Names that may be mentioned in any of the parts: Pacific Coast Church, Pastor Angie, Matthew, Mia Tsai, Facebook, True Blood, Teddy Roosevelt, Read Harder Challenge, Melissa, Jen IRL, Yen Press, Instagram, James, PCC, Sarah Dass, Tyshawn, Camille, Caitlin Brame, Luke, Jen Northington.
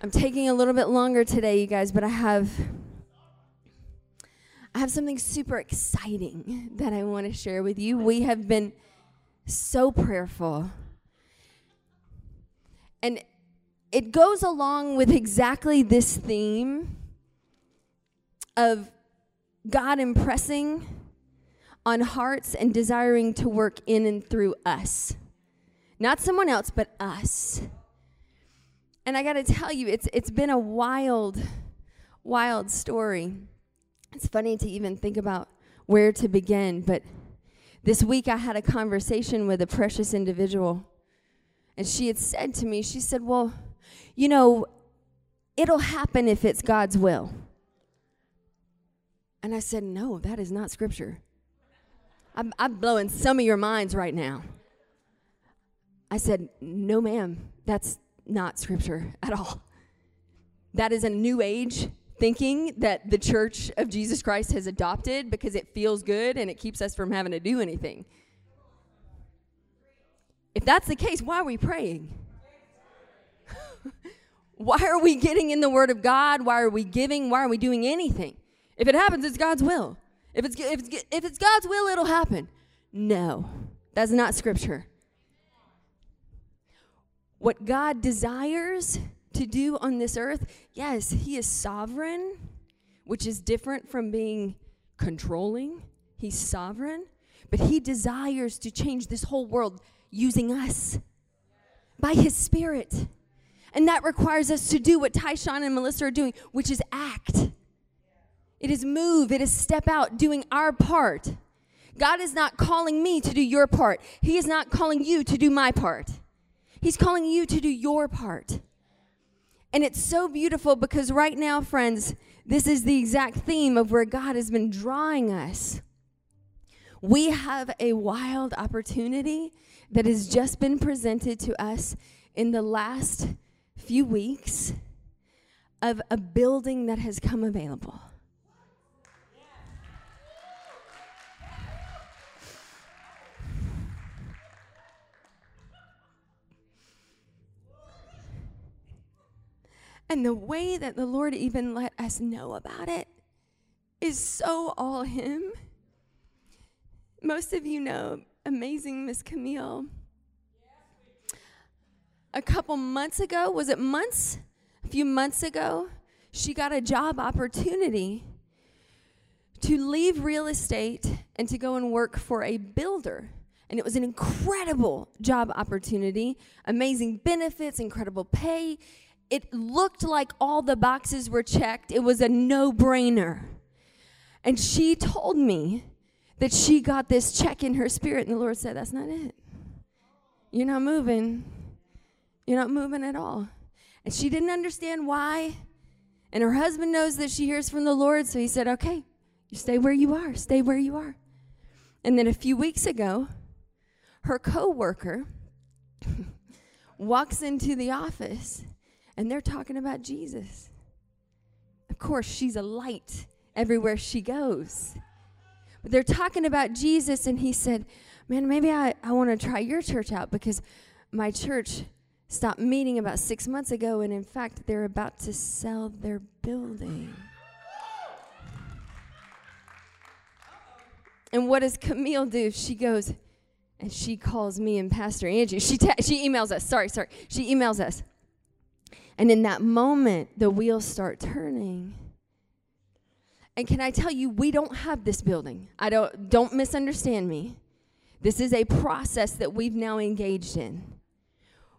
I'm taking a little bit longer today, you guys, but I have something super exciting that I want to share with you. We have been so prayerful. And it goes along with exactly this theme of God impressing on hearts and desiring to work in and through us. Not someone else, but us. And I got to tell you, it's been a wild, wild story. It's funny to even think about where to begin, but this week I had a conversation with a precious individual, and she had said to me, she said, well, you know, it'll happen if it's God's will. And I said, no, that is not scripture. I'm blowing some of your minds right now. I said, no, ma'am, that's not scripture at all. That is a new age thinking that the Church of Jesus Christ has adopted because it feels good and it keeps us from having to do anything. If that's the case, why are we praying? Why are we getting in the Word of God? Why are we giving? Why are we doing anything? If it happens, it's God's will. If it's God's will, it'll happen. No, that's not scripture. What God desires to do on this earth, yes, he is sovereign, which is different from being controlling. He's sovereign, but he desires to change this whole world using us by his Spirit. And that requires us to do what Tyshawn and Melissa are doing, which is act. It is move. It is step out, doing our part. God is not calling me to do your part. He is not calling you to do my part. He's calling you to do your part. And it's so beautiful because right now, friends, this is the exact theme of where God has been drawing us. We have a wild opportunity that has just been presented to us in the last few weeks of a building that has come available. And the way that the Lord even let us know about it is so all him. Most of you know amazing Miss Camille. A couple months ago, was it months? A few months ago, she got a job opportunity to leave real estate and to go and work for a builder. And it was an incredible job opportunity, amazing benefits, incredible pay. It looked like all the boxes were checked. It was a no-brainer. And she told me that she got this check in her spirit, and the Lord said, that's not it. You're not moving. You're not moving at all. And she didn't understand why. And her husband knows that she hears from the Lord, so he said, okay, you stay where you are. Stay where you are. And then a few weeks ago, her coworker walks into the office, and they're talking about Jesus. Of course, she's a light everywhere she goes. But they're talking about Jesus, and he said, man, maybe I want to try your church out because my church stopped meeting about 6 months ago, and in fact, they're about to sell their building. And what does Camille do? She goes, and she calls me and Pastor Angie. She emails us. Sorry. She emails us. And in that moment, the wheels start turning. And can I tell you, we don't have this building. Don't misunderstand me. This is a process that we've now engaged in.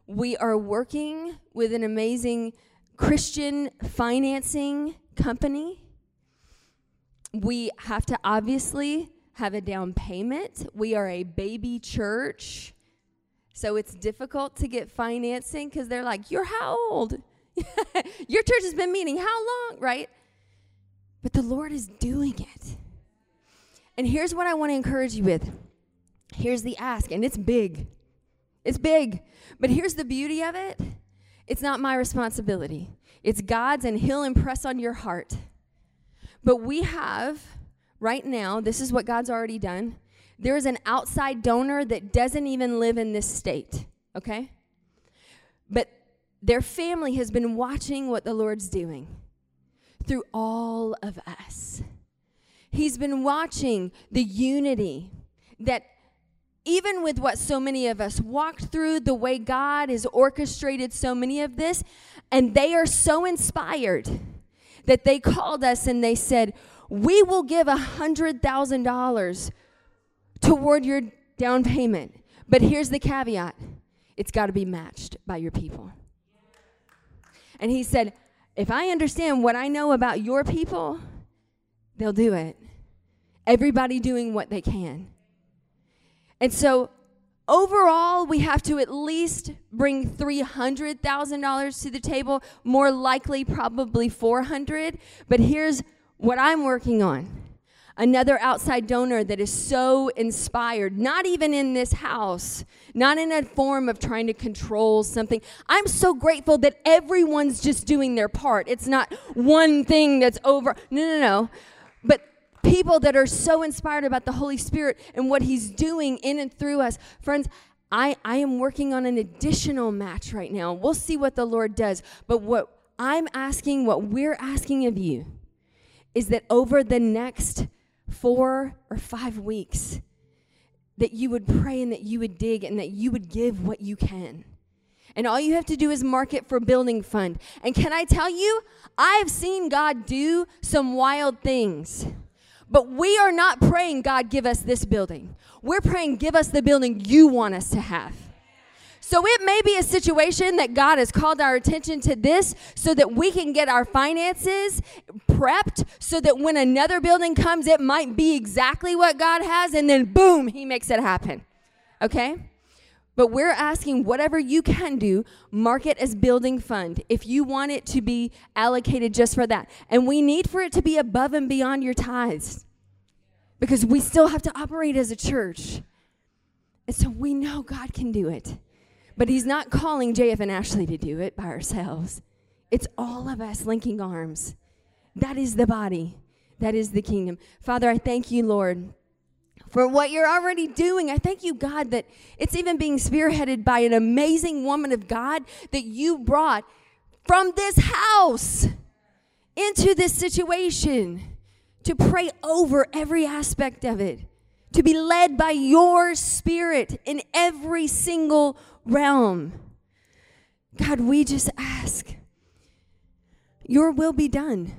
We are working with an amazing Christian financing company. We have to obviously have a down payment. We are a baby church. So it's difficult to get financing because they're like, you're how old? Your church has been meeting how long, right? But the Lord is doing it. And here's what I want to encourage you with. Here's the ask, and it's big. It's big. But here's the beauty of it. It's not my responsibility. It's God's, and he'll impress on your heart. But we have, right now, this is what God's already done. There is an outside donor that doesn't even live in this state, okay? But Their family has been watching what the Lord's doing through all of us. He's been watching the unity that even with what so many of us walked through, the way God has orchestrated so many of this, and they are so inspired that they called us and they said, we will give $100,000 toward your down payment. But here's the caveat. It's got to be matched by your people. And he said, if I understand what I know about your people, they'll do it. Everybody doing what they can. And so overall, we have to at least bring $300,000 to the table, more likely probably $400,000. But here's what I'm working on. Another outside donor that is so inspired, not even in this house, not in a form of trying to control something. I'm so grateful that everyone's just doing their part. It's not one thing that's over. No. But people that are so inspired about the Holy Spirit and what he's doing in and through us. Friends, I am working on an additional match right now. We'll see what the Lord does. But what I'm asking, what we're asking of you is that over the next 4 or 5 weeks, that you would pray and that you would dig and that you would give what you can. And all you have to do is mark it for building fund. And can I tell you, I've seen God do some wild things. But we are not praying, God, give us this building. We're praying, give us the building you want us to have. So it may be a situation that God has called our attention to this so that we can get our finances prepped so that when another building comes, it might be exactly what God has, and then boom, he makes it happen, okay? But we're asking whatever you can do, mark it as building fund if you want it to be allocated just for that. And we need for it to be above and beyond your tithes because we still have to operate as a church. And so we know God can do it. But he's not calling JF and Ashley to do it by ourselves. It's all of us linking arms. That is the body. That is the kingdom. Father, I thank you, Lord, for what you're already doing. I thank you, God, that it's even being spearheaded by an amazing woman of God that you brought from this house into this situation to pray over every aspect of it, to be led by your Spirit in every single realm. God, we just ask, your will be done.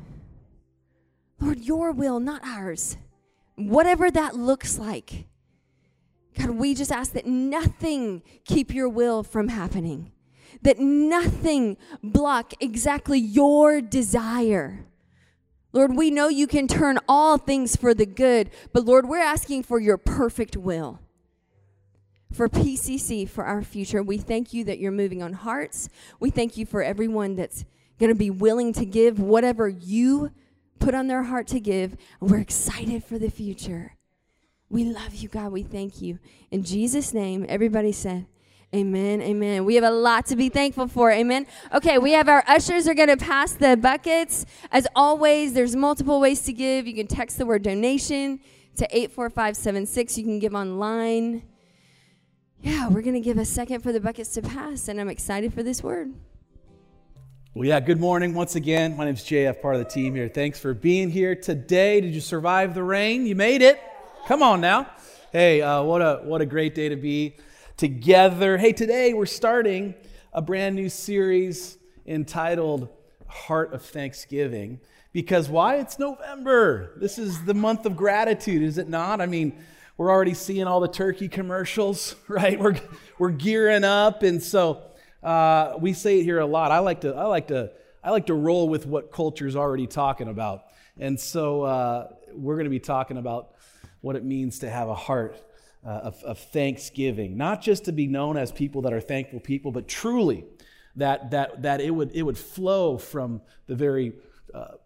Lord, your will, not ours. Whatever that looks like. God, we just ask that nothing keep your will from happening. That nothing block exactly your desire. Lord, we know you can turn all things for the good, but Lord, we're asking for your perfect will. For PCC, for our future, we thank you that you're moving on hearts. We thank you for everyone that's going to be willing to give whatever you put on their heart to give. We're excited for the future. We love you, God. We thank you. In Jesus' name, everybody said, amen, amen. We have a lot to be thankful for, amen. Okay, we have our ushers are going to pass the buckets. As always, there's multiple ways to give. You can text the word donation to 84576. You can give online. Yeah, we're going to give a second for the buckets to pass, and I'm excited for this word. Well, yeah, good morning once again. My name's JF, part of the team here. Thanks for being here today. Did you survive the rain? You made it. Come on now. Hey, what a great day to be together. Hey, today we're starting a brand new series entitled Heart of Thanksgiving, because why? It's November. This is the month of gratitude, is it not? I mean, we're already seeing all the turkey commercials, right? We're gearing up, and so we say it here a lot. I like to roll with what culture's already talking about, and so we're going to be talking about what it means to have a heart of thanksgiving, not just to be known as people that are thankful people, but truly that it would flow from the very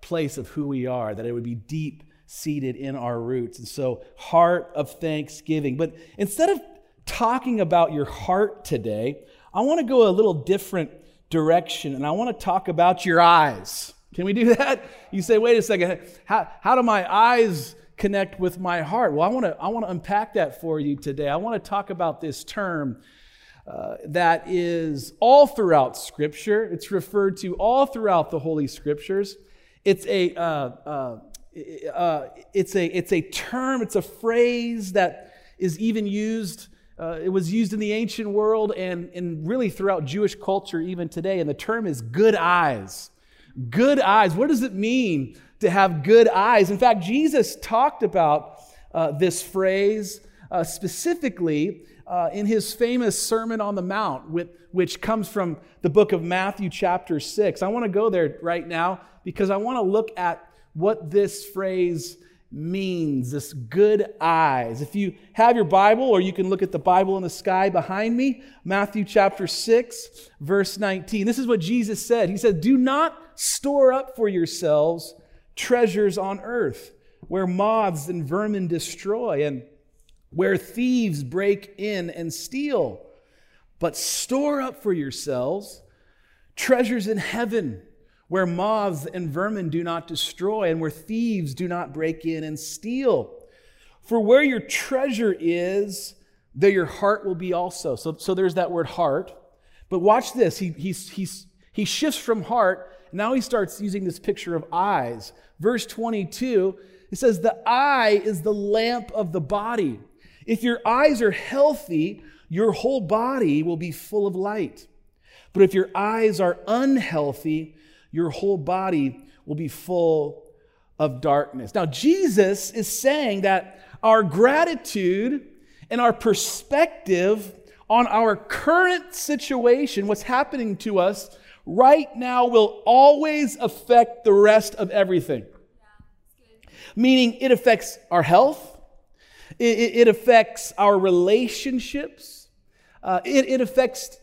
place of who we are, that it would be deep seated in our roots. And so, heart of thanksgiving. But instead of talking about your heart today, I want to go a little different direction, and I want to talk about your eyes. Can we do that? You say, wait a second, how do my eyes connect with my heart? Well, I want to unpack that for you today. I want to talk about this term that is all throughout Scripture. It's referred to all throughout the Holy Scriptures. It's a term. It's a phrase that is even used. It was used in the ancient world and really throughout Jewish culture even today. And the term is good eyes. Good eyes. What does it mean to have good eyes? In fact, Jesus talked about this phrase specifically in his famous Sermon on the Mount, which comes from the book of Matthew chapter 6. I want to go there right now because I want to look at what this phrase means, this good eyes. If you have your Bible, or you can look at the Bible in the sky behind me, Matthew chapter 6, verse 19. This is what Jesus said. He said, "Do not store up for yourselves treasures on earth, where moths and vermin destroy, and where thieves break in and steal. But store up for yourselves treasures in heaven, where moths and vermin do not destroy, and where thieves do not break in and steal. For where your treasure is, there your heart will be also." So there's that word heart. But watch this. He shifts from heart. Now he starts using this picture of eyes. Verse 22, it says, "The eye is the lamp of the body. If your eyes are healthy, your whole body will be full of light. But if your eyes are unhealthy, your whole body will be full of darkness." Now, Jesus is saying that our gratitude and our perspective on our current situation, what's happening to us right now, will always affect the rest of everything. Yeah, meaning it affects our health. It affects our relationships. It affects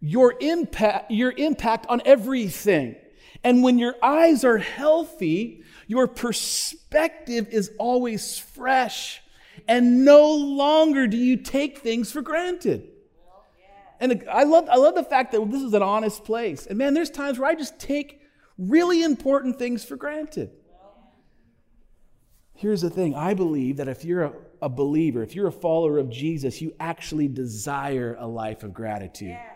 your impact on everything. And when your eyes are healthy, your perspective is always fresh, and no longer do you take things for granted. Well, yeah. And I love the fact that this is an honest place. And man, there's times where I just take really important things for granted. Well, here's the thing. I believe that if you're a believer, if you're a follower of Jesus, you actually desire a life of gratitude. Yeah.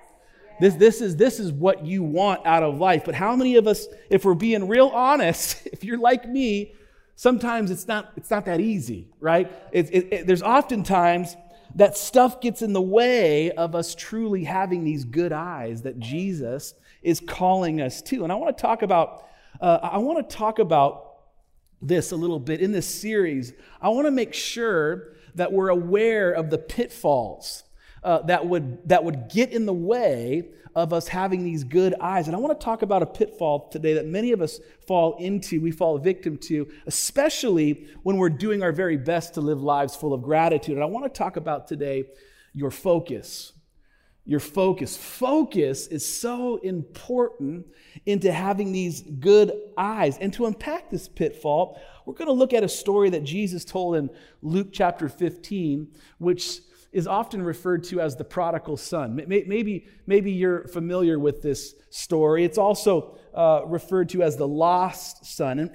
This is what you want out of life. But how many of us, if we're being real honest, if you're like me, sometimes it's not that easy, right? There's oftentimes that stuff gets in the way of us truly having these good eyes that Jesus is calling us to. And I want to talk about this a little bit in this series. I want to make sure that we're aware of the pitfalls that would get in the way of us having these good eyes. And I want to talk about a pitfall today that many of us fall into, we fall victim to, especially when we're doing our very best to live lives full of gratitude. And I want to talk about today your focus. Your focus. Focus is so important into having these good eyes. And to unpack this pitfall, we're going to look at a story that Jesus told in Luke chapter 15, which is often referred to as the prodigal son. Maybe you're familiar with this story. It's also referred to as the lost son.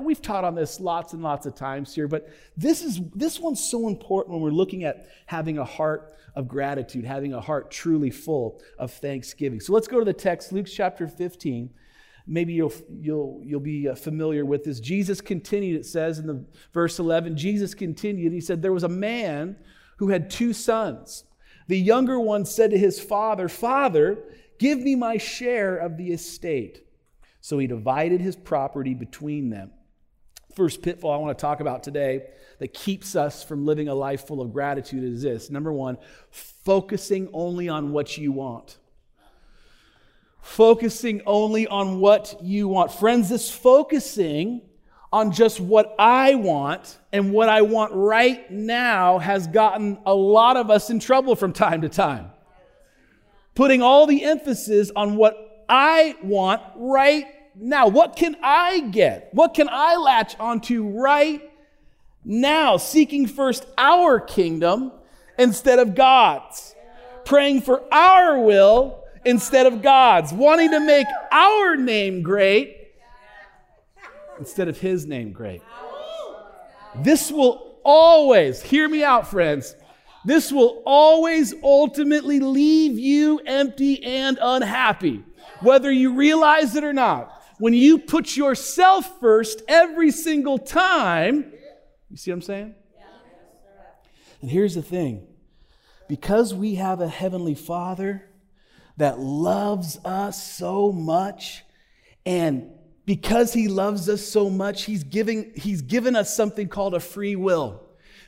We've taught on this lots and lots of times here, but this one's so important when we're looking at having a heart of gratitude, having a heart truly full of thanksgiving. So let's go to the text, Luke chapter 15. Maybe you'll be familiar with this. Jesus continued, it says in the verse 11, Jesus continued, he said, "There was a man who had two sons. The younger one said to his father, 'Father, give me my share of the estate.' So he divided his property between them." First pitfall I want to talk about today that keeps us from living a life full of gratitude is this. Number one, focusing only on what you want. Focusing only on what you want. Friends, this focusing on just what I want and what I want right now has gotten a lot of us in trouble from time to time. Putting all the emphasis on what I want right now. What can I get? What can I latch onto right now? Seeking first our kingdom instead of God's. Praying for our will instead of God's. Wanting to make our name great instead of his name great. This will always, hear me out, friends, This will always ultimately leave you empty and unhappy, whether you realize it or not. When you put yourself first every single time, you see what I'm saying? And here's the thing. Because we have a Heavenly Father that loves us so much, and because He loves us so much, He's given us something called a free will,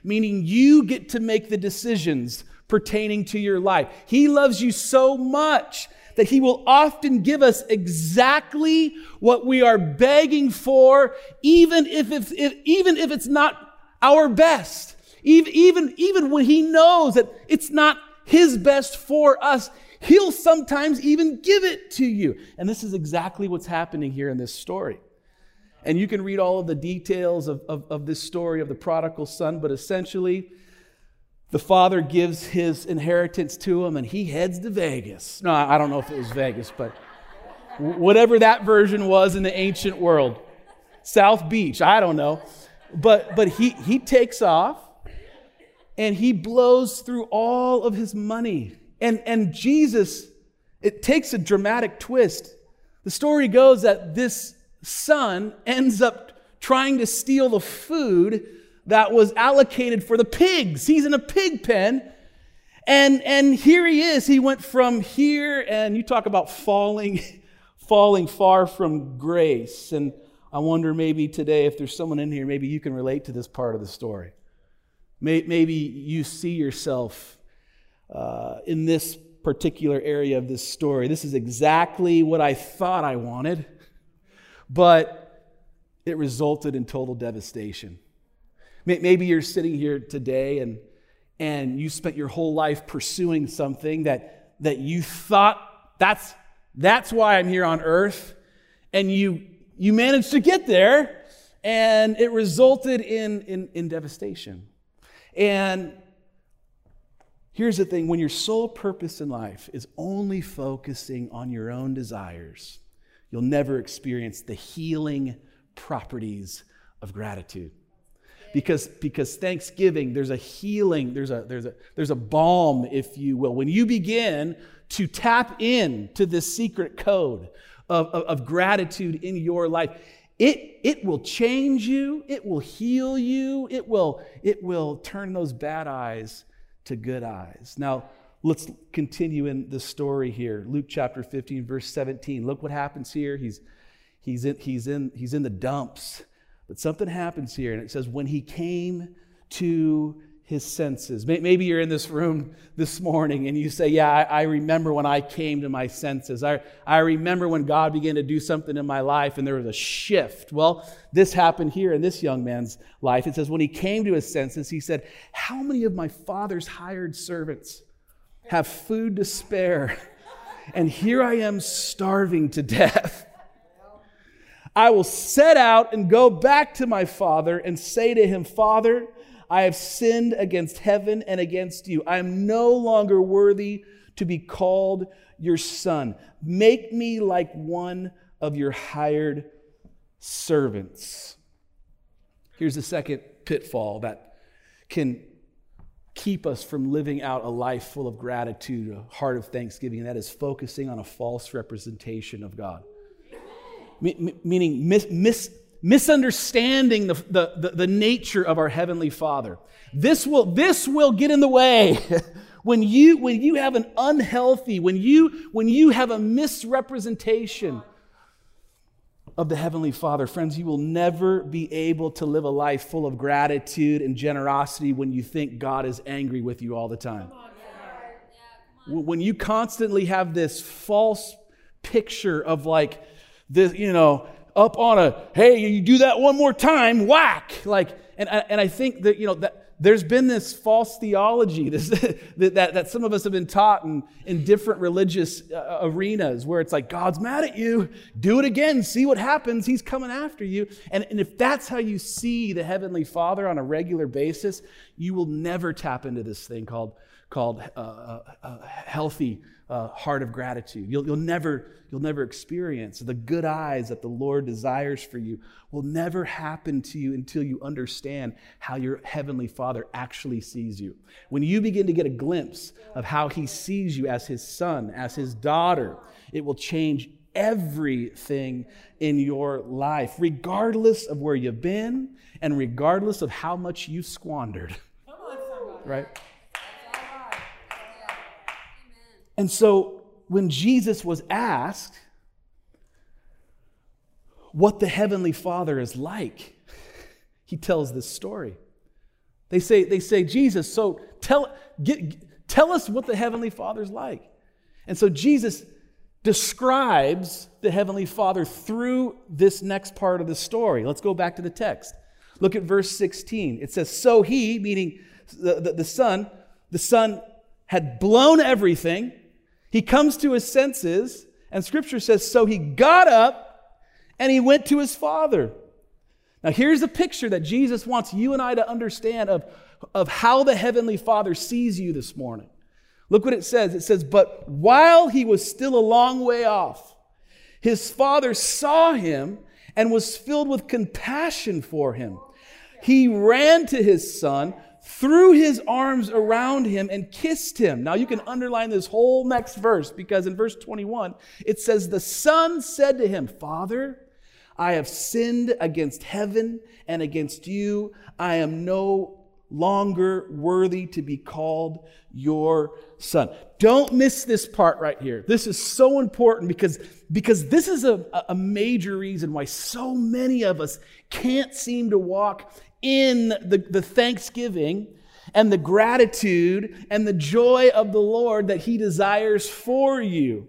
meaning you get to make the decisions pertaining to your life. He loves you so much that He will often give us exactly what we are begging for, even if it's not our best. Even when He knows that it's not His best for us, He'll sometimes even give it to you. And this is exactly what's happening here in this story. And you can read all of the details of this story of the prodigal son, but essentially, the father gives his inheritance to him and he heads to Vegas. No, I don't know if it was Vegas, but whatever that version was in the ancient world. South Beach, I don't know. But he takes off and he blows through all of his money. And Jesus, it takes a dramatic twist. The story goes that this son ends up trying to steal the food that was allocated for the pigs. He's in a pig pen. And here he is. He went from here, and you talk about falling far from grace. And I wonder maybe today, if there's someone in here, maybe you can relate to this part of the story. Maybe you see yourself in this particular area of this story. This is exactly what I thought I wanted, but it resulted in total devastation. Maybe you're sitting here today and you spent your whole life pursuing something that you thought, that's why I'm here on earth, and you managed to get there, and it resulted in devastation. And here's the thing, when your sole purpose in life is only focusing on your own desires, you'll never experience the healing properties of gratitude. Because thanksgiving, there's a healing, there's a balm, if you will. When you begin to tap into this secret code of gratitude in your life, it will change you, it will heal you, it will turn those bad eyes to good eyes. Now, let's continue in the story here. Luke chapter 15, verse 17. Look what happens here. He's in the dumps. But something happens here, and it says, when he came to his senses. Maybe you're in this room this morning, and you say, yeah, I remember when I came to my senses. I remember when God began to do something in my life, and there was a shift. Well, this happened here in this young man's life. It says, when he came to his senses, he said, how many of my father's hired servants have food to spare? And here I am starving to death. I will set out and go back to my father and say to him, Father, I have sinned against heaven and against you. I am no longer worthy to be called your son. Make me like one of your hired servants. Here's the second pitfall that can keep us from living out a life full of gratitude, a heart of thanksgiving, and that is focusing on a false representation of God. Meaning misunderstanding the nature of our Heavenly Father. This will get in the way when you have an unhealthy, when you have a misrepresentation of the Heavenly Father. Friends, you will never be able to live a life full of gratitude and generosity when you think God is angry with you all the time. When you constantly have this false picture of like, this, you know, up on a, hey, you do that one more time, whack. Like, and I think that, you know, that there's been this false theology that some of us have been taught in different religious arenas where it's like, God's mad at you, do it again, see what happens, He's coming after you. And if that's how you see the Heavenly Father on a regular basis, you will never tap into this thing called healthy heart of gratitude. You'll never experience the good eyes that the Lord desires for you. Will never happen to you until you understand how your heavenly Father actually sees you. When you begin to get a glimpse of how He sees you as His son, as His daughter, it will change everything in your life, regardless of where you've been and regardless of how much you've squandered. Come on, somebody. Right? And so when Jesus was asked what the Heavenly Father is like, He tells this story. They say, Jesus, so tell us what the Heavenly Father's like. And so Jesus describes the Heavenly Father through this next part of the story. Let's go back to the text. Look at verse 16. It says, so He, meaning the Son had blown everything. He comes to his senses, and Scripture says, so He got up and He went to His Father. Now here's a picture that Jesus wants you and I to understand of how the Heavenly Father sees you this morning. Look what it says. It says, but while He was still a long way off, His Father saw Him and was filled with compassion for Him. He ran to His Son, threw His arms around Him, and kissed Him. Now you can underline this whole next verse, because in verse 21, it says, the Son said to Him, Father, I have sinned against heaven and against You. I am no longer worthy to be called your son. Don't miss this part right here. This is so important because this is a major reason why so many of us can't seem to walk in the thanksgiving and the gratitude and the joy of the Lord that He desires for you.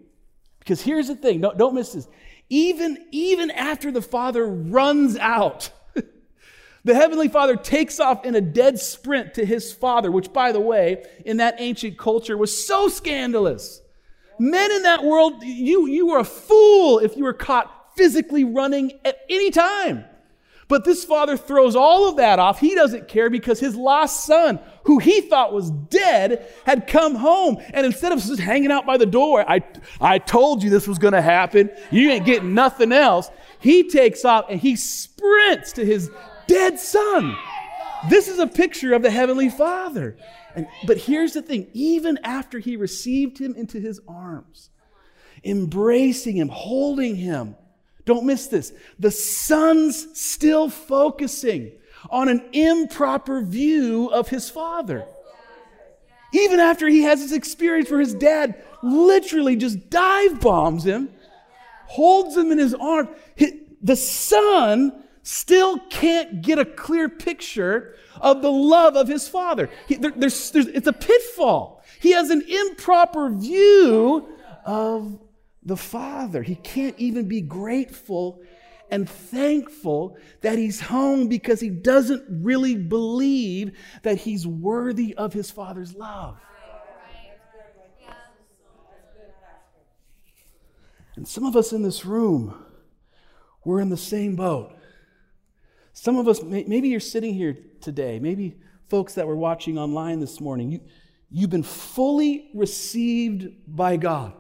Because here's the thing, don't miss this. Even after the Father runs out, the Heavenly Father takes off in a dead sprint to His Father, which, by the way, in that ancient culture was so scandalous. Men in that world, you were a fool if you were caught physically running at any time. But this Father throws all of that off. He doesn't care because His lost son, who He thought was dead, had come home. And instead of just hanging out by the door, I told you this was going to happen. You ain't getting nothing else. He takes off and He sprints to His dead son. This is a picture of the Heavenly Father. But here's the thing, even after He received Him into His arms, embracing Him, holding Him, don't miss this, the Son's still focusing on an improper view of His Father. Even after He has this experience where His dad literally just dive bombs Him, holds Him in His arms, the Son still can't get a clear picture of the love of his Father. It's a pitfall. He has an improper view of the Father. He can't even be grateful and thankful that he's home because he doesn't really believe that he's worthy of his Father's love. And some of us in this room, we're in the same boat. Some of us, maybe you're sitting here today, maybe folks that were watching online this morning, you've been fully received by God.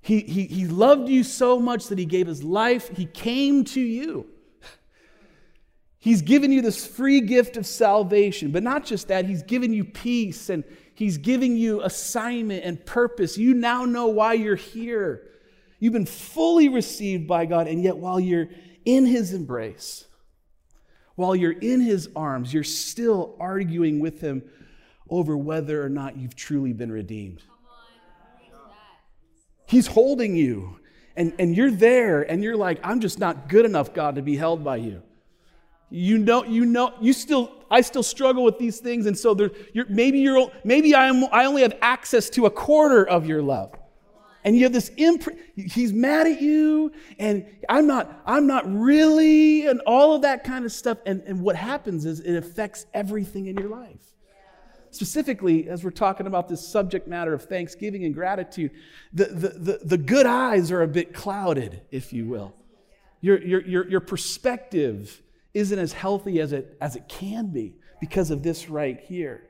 He loved you so much that He gave His life. He came to you. He's given you this free gift of salvation, but not just that, He's given you peace and He's giving you assignment and purpose. You now know why you're here. You've been fully received by God, and yet while you're in His embrace, while you're in His arms, you're still arguing with Him over whether or not you've truly been redeemed. He's holding you, and you're there, and you're like, I'm just not good enough, God, to be held by you. I still struggle with these things, and so I only have access to a quarter of your love. And you have this he's mad at you, and I'm not really, and all of that kind of stuff. And what happens is it affects everything in your life. Specifically, as we're talking about this subject matter of thanksgiving and gratitude, the good eyes are a bit clouded, if you will. Your perspective isn't as healthy as it can be because of this right here.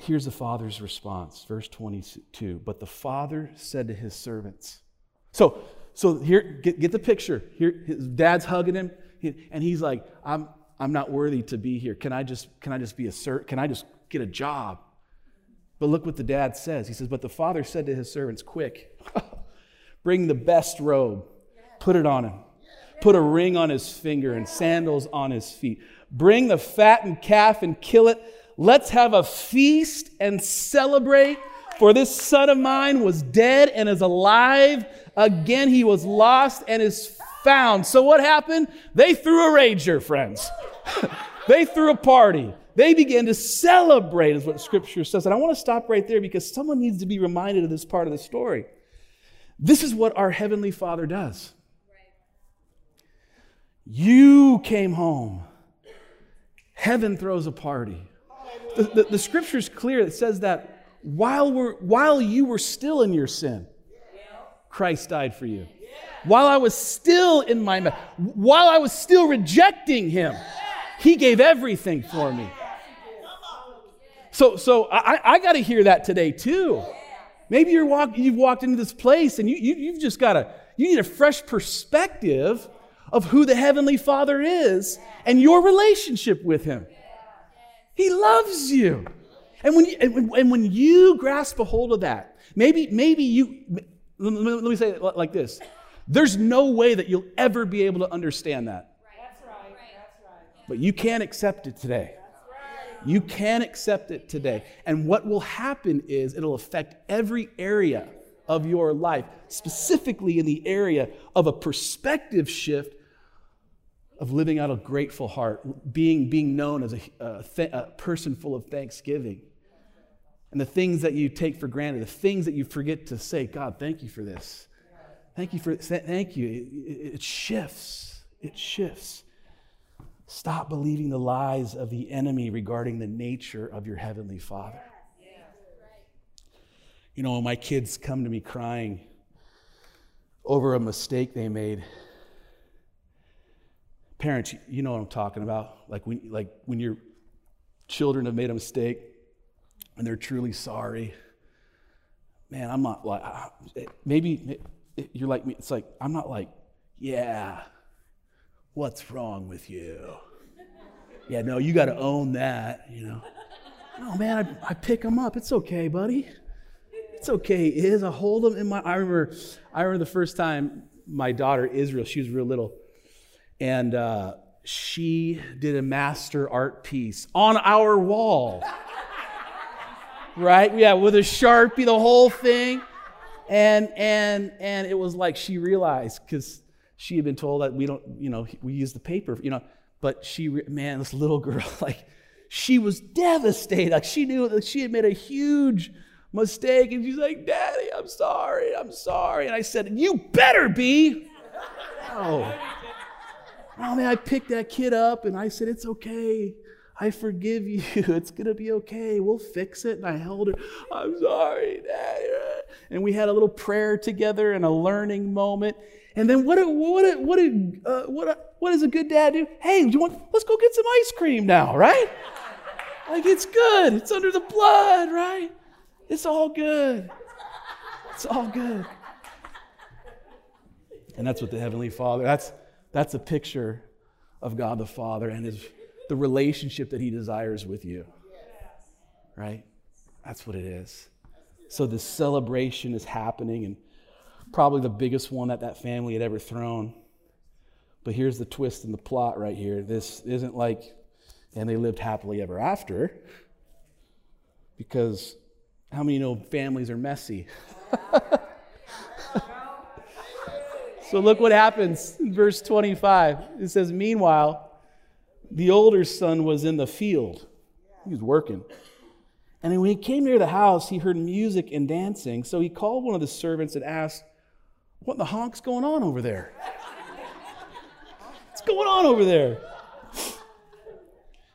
Here's the father's response, verse 22. But the father said to his servants. So here, get the picture. Here, his dad's hugging him, and he's like, "I'm not worthy to be here. Can I just be a servant? Can I just get a job?" But look what the dad says. He says, "But the father said to his servants, 'Quick, bring the best robe, put it on him, put a ring on his finger and sandals on his feet. Bring the fattened calf and kill it. Let's have a feast and celebrate, for this son of mine was dead and is alive again. He was lost and is found.'" So what happened? They threw a rager, friends. They threw a party. They began to celebrate, is what Scripture says. And I want to stop right there because someone needs to be reminded of this part of the story. This is what our Heavenly Father does. You came home. Heaven throws a party. The Scripture is clear. It says that while you were still in your sin, Christ died for you. While I was still in my mess, while I was still rejecting Him, He gave everything for me. So I got to hear that today too. Maybe you've walked into this place and you've just got to. You need a fresh perspective of who the Heavenly Father is and your relationship with Him. He loves you. And when you grasp a hold of that, let me say it like this. There's no way that you'll ever be able to understand that. But you can accept it today. You can accept it today. And what will happen is it'll affect every area of your life, specifically in the area of a perspective shift of living out a grateful heart, being known as a person full of thanksgiving. And the things that you take for granted, the things that you forget to say, God, thank you for this. Thank you. It shifts. It shifts. Stop believing the lies of the enemy regarding the nature of your Heavenly Father. You know, when my kids come to me crying over a mistake they made, parents, you know what I'm talking about. Like when your children have made a mistake and they're truly sorry. Man, I'm not like, maybe you're like me. It's like, I'm not like, yeah, what's wrong with you? Yeah, no, you got to own that, you know. No, man, I pick them up. It's okay, buddy. It's okay. It is. I hold them in my. I remember the first time my daughter Israel. She was real little, and she did a master art piece on our wall. Right? Yeah, with a Sharpie, the whole thing, and it was like she realized because she had been told that we don't, you know, we use the paper, you know. But man, this little girl, like, she was devastated. Like she knew that she had made a huge mistake, and she's like, Daddy, I'm sorry. And I said, you better be. Oh, man, I picked that kid up, and I said, it's okay. I forgive you. It's going to be okay. We'll fix it. And I held her, I'm sorry, Daddy. And we had a little prayer together and a learning moment. And then what does a good dad do? Hey, let's go get some ice cream now, right? Like, it's good. It's under the blood, right? It's all good. It's all good. And that's what the Heavenly Father, that's a picture of God the Father and the relationship that He desires with you. Right? That's what it is. So this celebration is happening, and probably the biggest one that family had ever thrown. But here's the twist in the plot right here. This isn't like, and they lived happily ever after, because how many know families are messy? So look what happens in verse 25. It says, meanwhile, the older son was in the field. He was working. And when he came near the house, he heard music and dancing. So he called one of the servants and asked, what in the honk's going on over there? What's going on over there?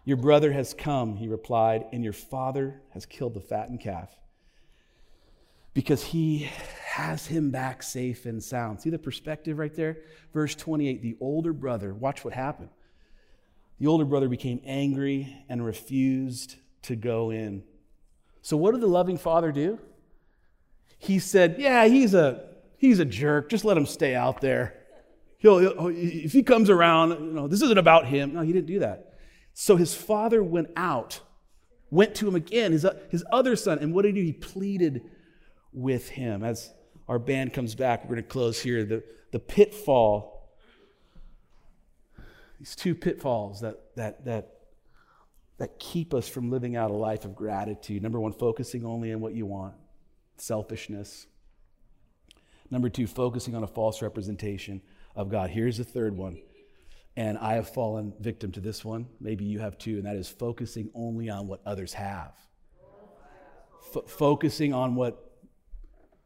Your brother has come, he replied, and your father has killed the fattened calf, because he has him back safe and sound. See the perspective right there? Verse 28, the older brother, watch what happened. The older brother became angry and refused to go in. So what did the loving father do? He said, yeah, he's a jerk. Just let him stay out there. If he comes around, this isn't about him. No, he didn't do that. So his father went out, went to him again, his other son. And what did he do? He pleaded with him. As our band comes back, we're going to close here. The pitfall, these two pitfalls that keep us from living out a life of gratitude. Number one, focusing only on what you want, selfishness. Number two, focusing on a false representation of God. Here's the third one, and I have fallen victim to this one. Maybe you have too, and that is focusing only on what others have. Focusing on what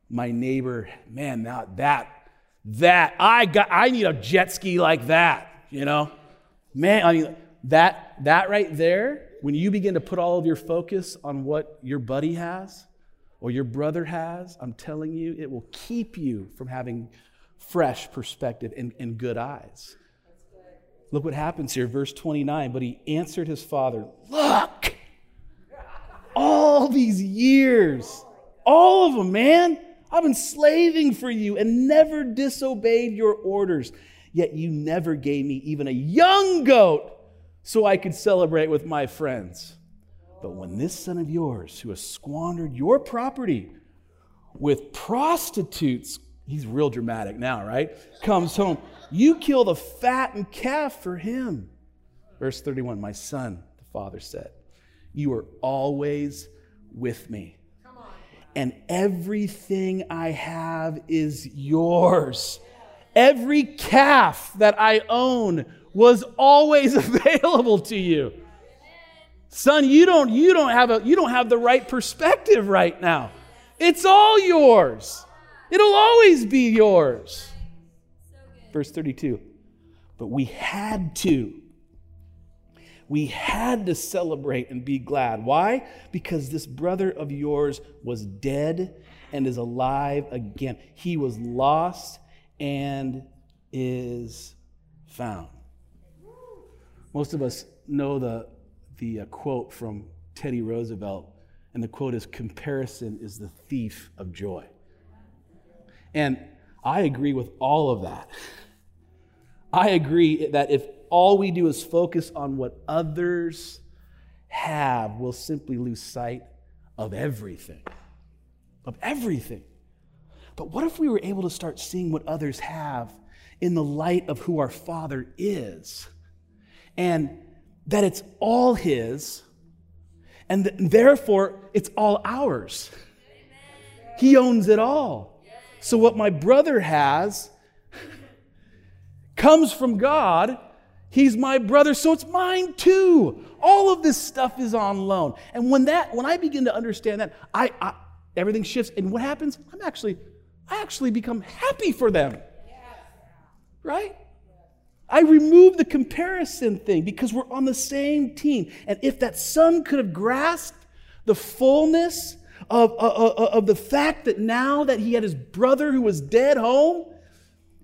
my neighbor, man, not that I need a jet ski like that, Man, that right there, when you begin to put all of your focus on what your buddy has or your brother has, I'm telling you, it will keep you from having fresh perspective and good eyes. Look what happens here, verse 29. But he answered his father, look, all these years, all of them, man, I've been slaving for you and never disobeyed your orders. Yet you never gave me even a young goat so I could celebrate with my friends. But when this son of yours, who has squandered your property with prostitutes, he's real dramatic now, right? Comes home, you kill the fattened calf for him. Verse 31, my son, the father said, you are always with me, and everything I have is yours. Every calf that I own was always available to you. Son, you don't have the right perspective right now. It's all yours. It'll always be yours. Verse 32. But we had to celebrate and be glad. Why? Because this brother of yours was dead and is alive again. He was lost and is found. Most of us know the quote from Teddy Roosevelt, and the quote is, comparison is the thief of joy. And I agree with all of that. I agree that if all we do is focus on what others have, we'll simply lose sight of everything. Of everything. But what if we were able to start seeing what others have in the light of who our Father is? And that it's all His, and therefore it's all ours. Amen. He owns it all. Yes. So what my brother has comes from God. He's my brother, so it's mine too. All of this stuff is on loan. And when I begin to understand that, I everything shifts. And what happens? I actually become happy for them. Yes. Right? I remove the comparison thing because we're on the same team. And if that son could have grasped the fullness of the fact that now that he had his brother who was dead home,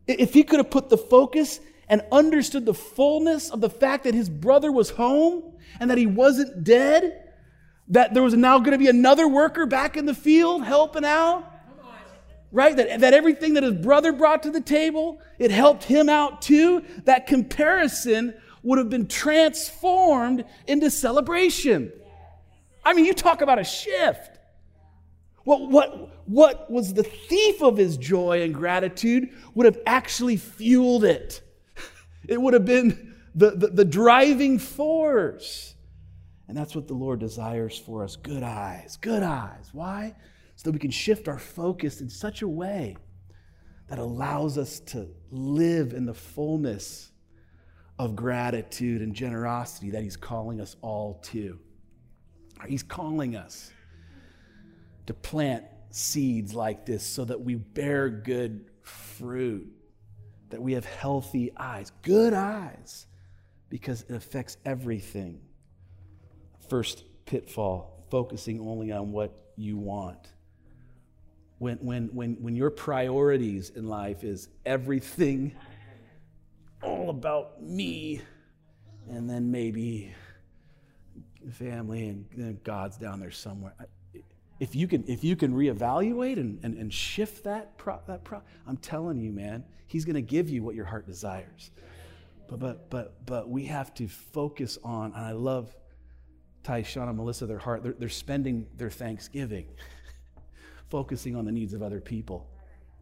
if he could have put the focus and understood the fullness of the fact that his brother was home and that he wasn't dead, that there was now going to be another worker back in the field helping out, right? That everything that his brother brought to the table, it helped him out too. That comparison would have been transformed into celebration. I mean, you talk about a shift. What was the thief of his joy and gratitude would have actually fueled it. It would have been the driving force. And that's what the Lord desires for us. Good eyes, good eyes. Why? So that we can shift our focus in such a way that allows us to live in the fullness of gratitude and generosity that He's calling us all to. He's calling us to plant seeds like this so that we bear good fruit, that we have healthy eyes, good eyes, because it affects everything. First pitfall, focusing only on what you want. When your priorities in life is everything all about me, and then maybe family and God's down there somewhere, If you can reevaluate and shift that, I'm telling you, man, he's going to give you what your heart desires. But we have to focus on, and I love Tyshawn and Melissa, their heart. They're spending their Thanksgiving focusing on the needs of other people,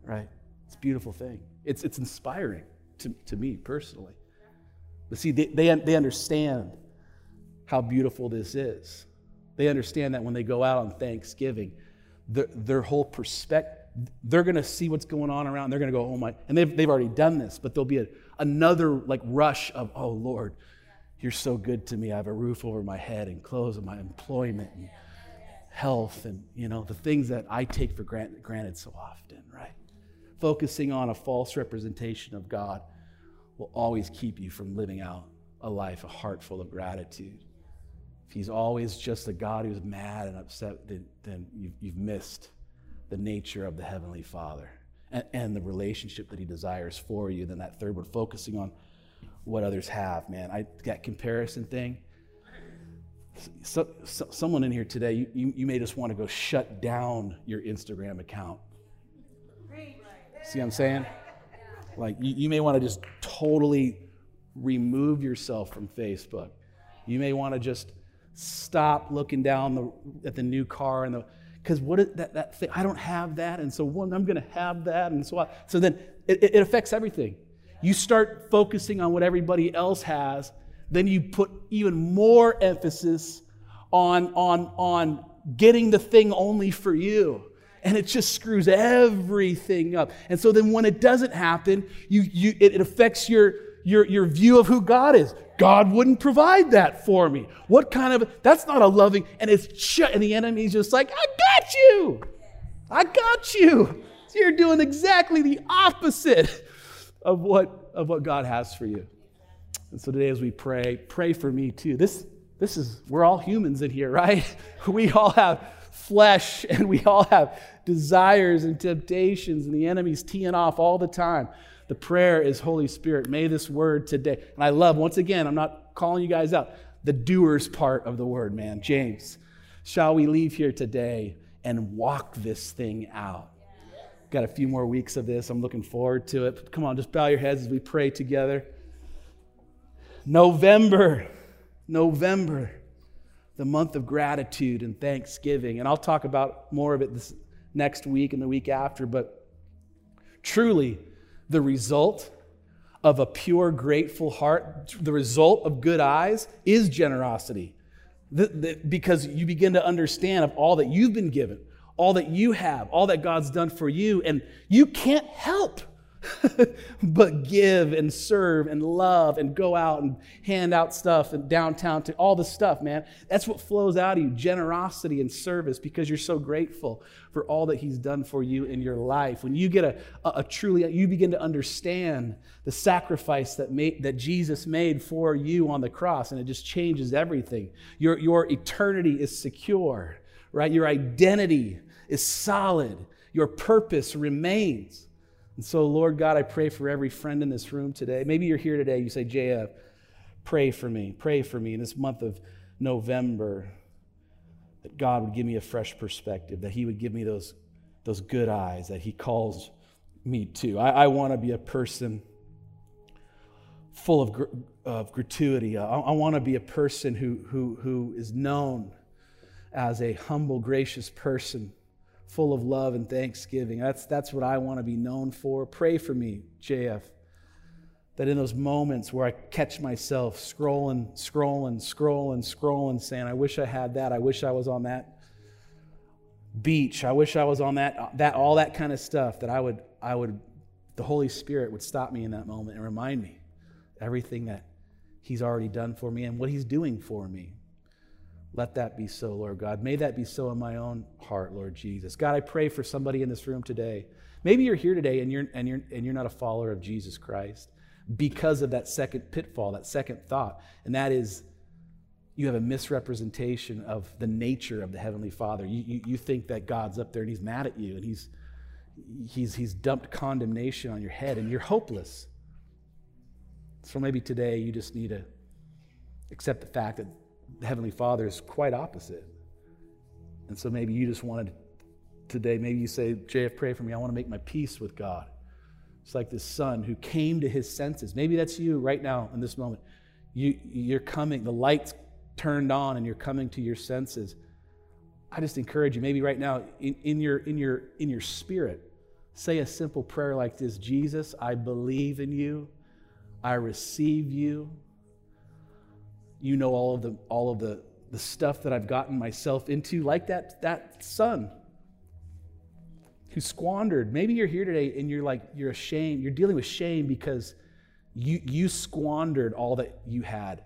right? It's a beautiful thing. It's inspiring to me personally. But see, they understand how beautiful this is. They understand that when they go out on Thanksgiving, their whole perspective, they're going to see what's going on around. They're going to go, oh my, and they've already done this, but there'll be another like rush of, oh Lord, you're so good to me. I have a roof over my head and clothes and my employment and health and, you know, the things that I take for granted so often, right? Focusing on a false representation of God will always keep you from living out a life, a heart full of gratitude. If he's always just a God who's mad and upset, then you've missed the nature of the Heavenly Father and the relationship that he desires for you. Then that third one, focusing on what others have, man. That comparison thing. So, someone in here today, you may just want to go shut down your Instagram account. See what I'm saying? Like you may want to just totally remove yourself from Facebook. You may want to just stop looking down at the new car and because what is that thing? I don't have that, and so one, I'm going to have that, and so then it affects everything. You start focusing on what everybody else has, then you put even more emphasis on getting the thing only for you. And it just screws everything up. And so then when it doesn't happen, it affects your view of who God is. God wouldn't provide that for me. What kind of, that's not a loving, and and the enemy's just like, I got you. So you're doing exactly the opposite of what God has for you. And so today as we pray for me too. This is, we're all humans in here, right? We all have flesh and we all have desires and temptations, and the enemy's teeing off all the time. The prayer is, Holy Spirit, may this word today, and I love, once again, I'm not calling you guys out, the doers part of the word, man. James, shall we leave here today and walk this thing out? Got a few more weeks of this. I'm looking forward to it. Come on, just bow your heads as we pray together. November, the month of gratitude and thanksgiving, and I'll talk about more of it this next week and the week after, but truly, the result of a pure, grateful heart, the result of good eyes is generosity. Because you begin to understand of all that you've been given, all that you have, all that God's done for you, and you can't help but give and serve and love and go out and hand out stuff and downtown to all the stuff, man. That's what flows out of you, generosity and service, because you're so grateful for all that he's done for you in your life. When you get a truly, you begin to understand the sacrifice that Jesus made for you on the cross, and it just changes everything. Your eternity is secure, right? Your identity is solid. Your purpose remains. And so, Lord God, I pray for every friend in this room today. Maybe you're here today, you say, JF, pray for me in this month of November, that God would give me a fresh perspective, that he would give me those good eyes that he calls me to. I want to be a person full of gratuity. I want to be a person who is known as a humble, gracious person, full of love and thanksgiving. That's what I want to be known for. Pray for me, JF, that in those moments where I catch myself scrolling, saying, I wish I had that, I wish I was on that beach, I wish I was on that all that kind of stuff, that I would, the Holy Spirit would stop me in that moment and remind me everything that he's already done for me and what he's doing for me. Let that be so, Lord God. May that be so in my own heart, Lord Jesus. God, I pray for somebody in this room today. Maybe you're here today and you're not a follower of Jesus Christ because of that second pitfall, that second thought, and that is you have a misrepresentation of the nature of the Heavenly Father. You think that God's up there and he's mad at you and he's dumped condemnation on your head and you're hopeless. So maybe today you just need to accept the fact that the Heavenly Father is quite opposite. And so maybe you just wanted today, maybe you say, JF, pray for me. I want to make my peace with God. It's like this son who came to his senses. Maybe that's you right now in this moment. You're coming, the light's turned on and you're coming to your senses. I just encourage you, maybe right now in your spirit, say a simple prayer like this: Jesus, I believe in you. I receive you. You know all of the stuff that I've gotten myself into, like that son who squandered. Maybe you're here today and you're ashamed. You're dealing with shame because you squandered all that you had.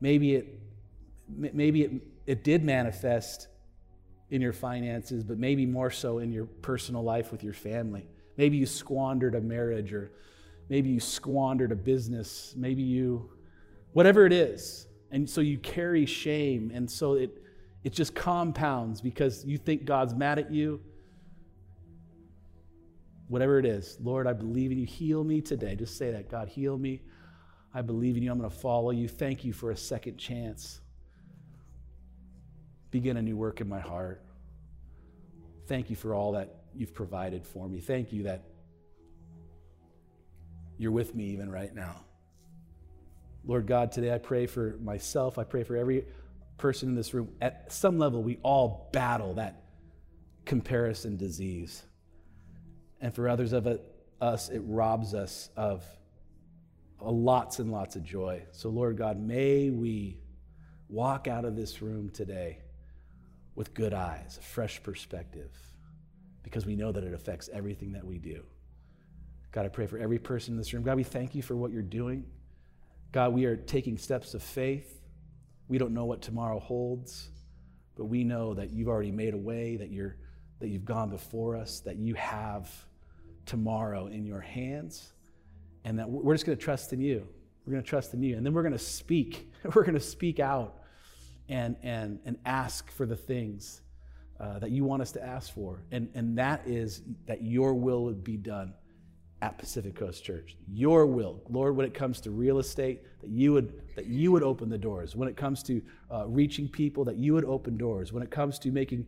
Maybe it did manifest in your finances, but maybe more so in your personal life with your family. Maybe you squandered a marriage, or maybe you squandered a business. Maybe you, whatever it is. And so you carry shame, and so it just compounds because you think God's mad at you. Whatever it is, Lord, I believe in you. Heal me today. Just say that. God, heal me. I believe in you. I'm going to follow you. Thank you for a second chance. Begin a new work in my heart. Thank you for all that you've provided for me. Thank you that you're with me even right now. Lord God, today I pray for myself. I pray for every person in this room. At some level, we all battle that comparison disease. And for others of us, it robs us of lots and lots of joy. So Lord God, may we walk out of this room today with good eyes, a fresh perspective, because we know that it affects everything that we do. God, I pray for every person in this room. God, we thank you for what you're doing. God, we are taking steps of faith. We don't know what tomorrow holds, but we know that you've already made a way, that you've gone before us, that you have tomorrow in your hands, and that we're just going to trust in you. We're going to trust in you, and then we're going to speak. We're going to speak out and ask for the things that you want us to ask for. And that is that your will would be done at Pacific Coast Church. Your will, Lord, when it comes to real estate, that you would open the doors. When it comes to reaching people, that you would open doors. When it comes to making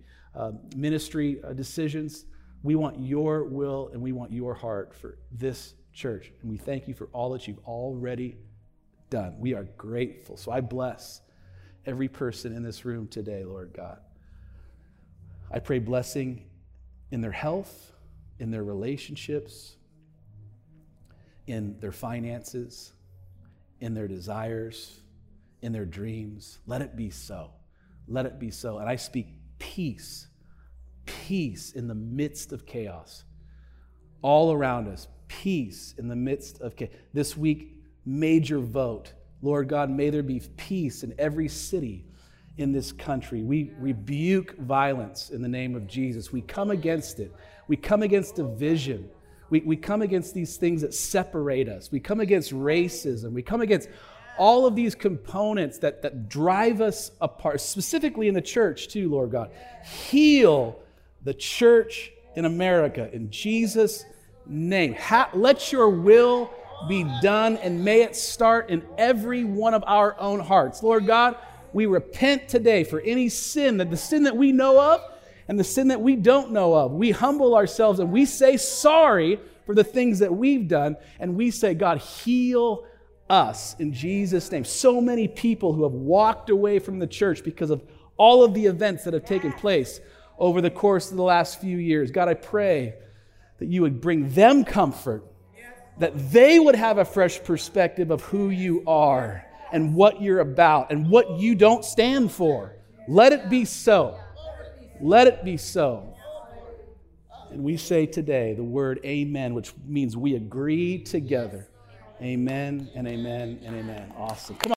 ministry decisions, we want your will and we want your heart for this church. And we thank you for all that you've already done. We are grateful. So I bless every person in this room today, Lord God. I pray blessing in their health, in their relationships, in their finances, in their desires, in their dreams. Let it be so. Let it be so. And I speak peace, peace in the midst of chaos. All around us, peace in the midst of chaos. This week, major vote. Lord God, may there be peace in every city in this country. We rebuke violence in the name of Jesus. We come against it. We come against division. We come against these things that separate us. We come against racism. We come against all of these components that drive us apart, specifically in the church too, Lord God. Heal the church in America in Jesus' name. Let your will be done, and may it start in every one of our own hearts. Lord God, we repent today for any sin, that the sin that we know of and the sin that we don't know of. We humble ourselves and we say sorry for the things that we've done, and we say, God, heal us in Jesus' name. So many people who have walked away from the church because of all of the events that have taken place over the course of the last few years. God, I pray that you would bring them comfort, that they would have a fresh perspective of who you are and what you're about and what you don't stand for. Let it be so. Let it be so. And we say today the word amen, which means we agree together. Amen and amen and amen. Awesome. Come on.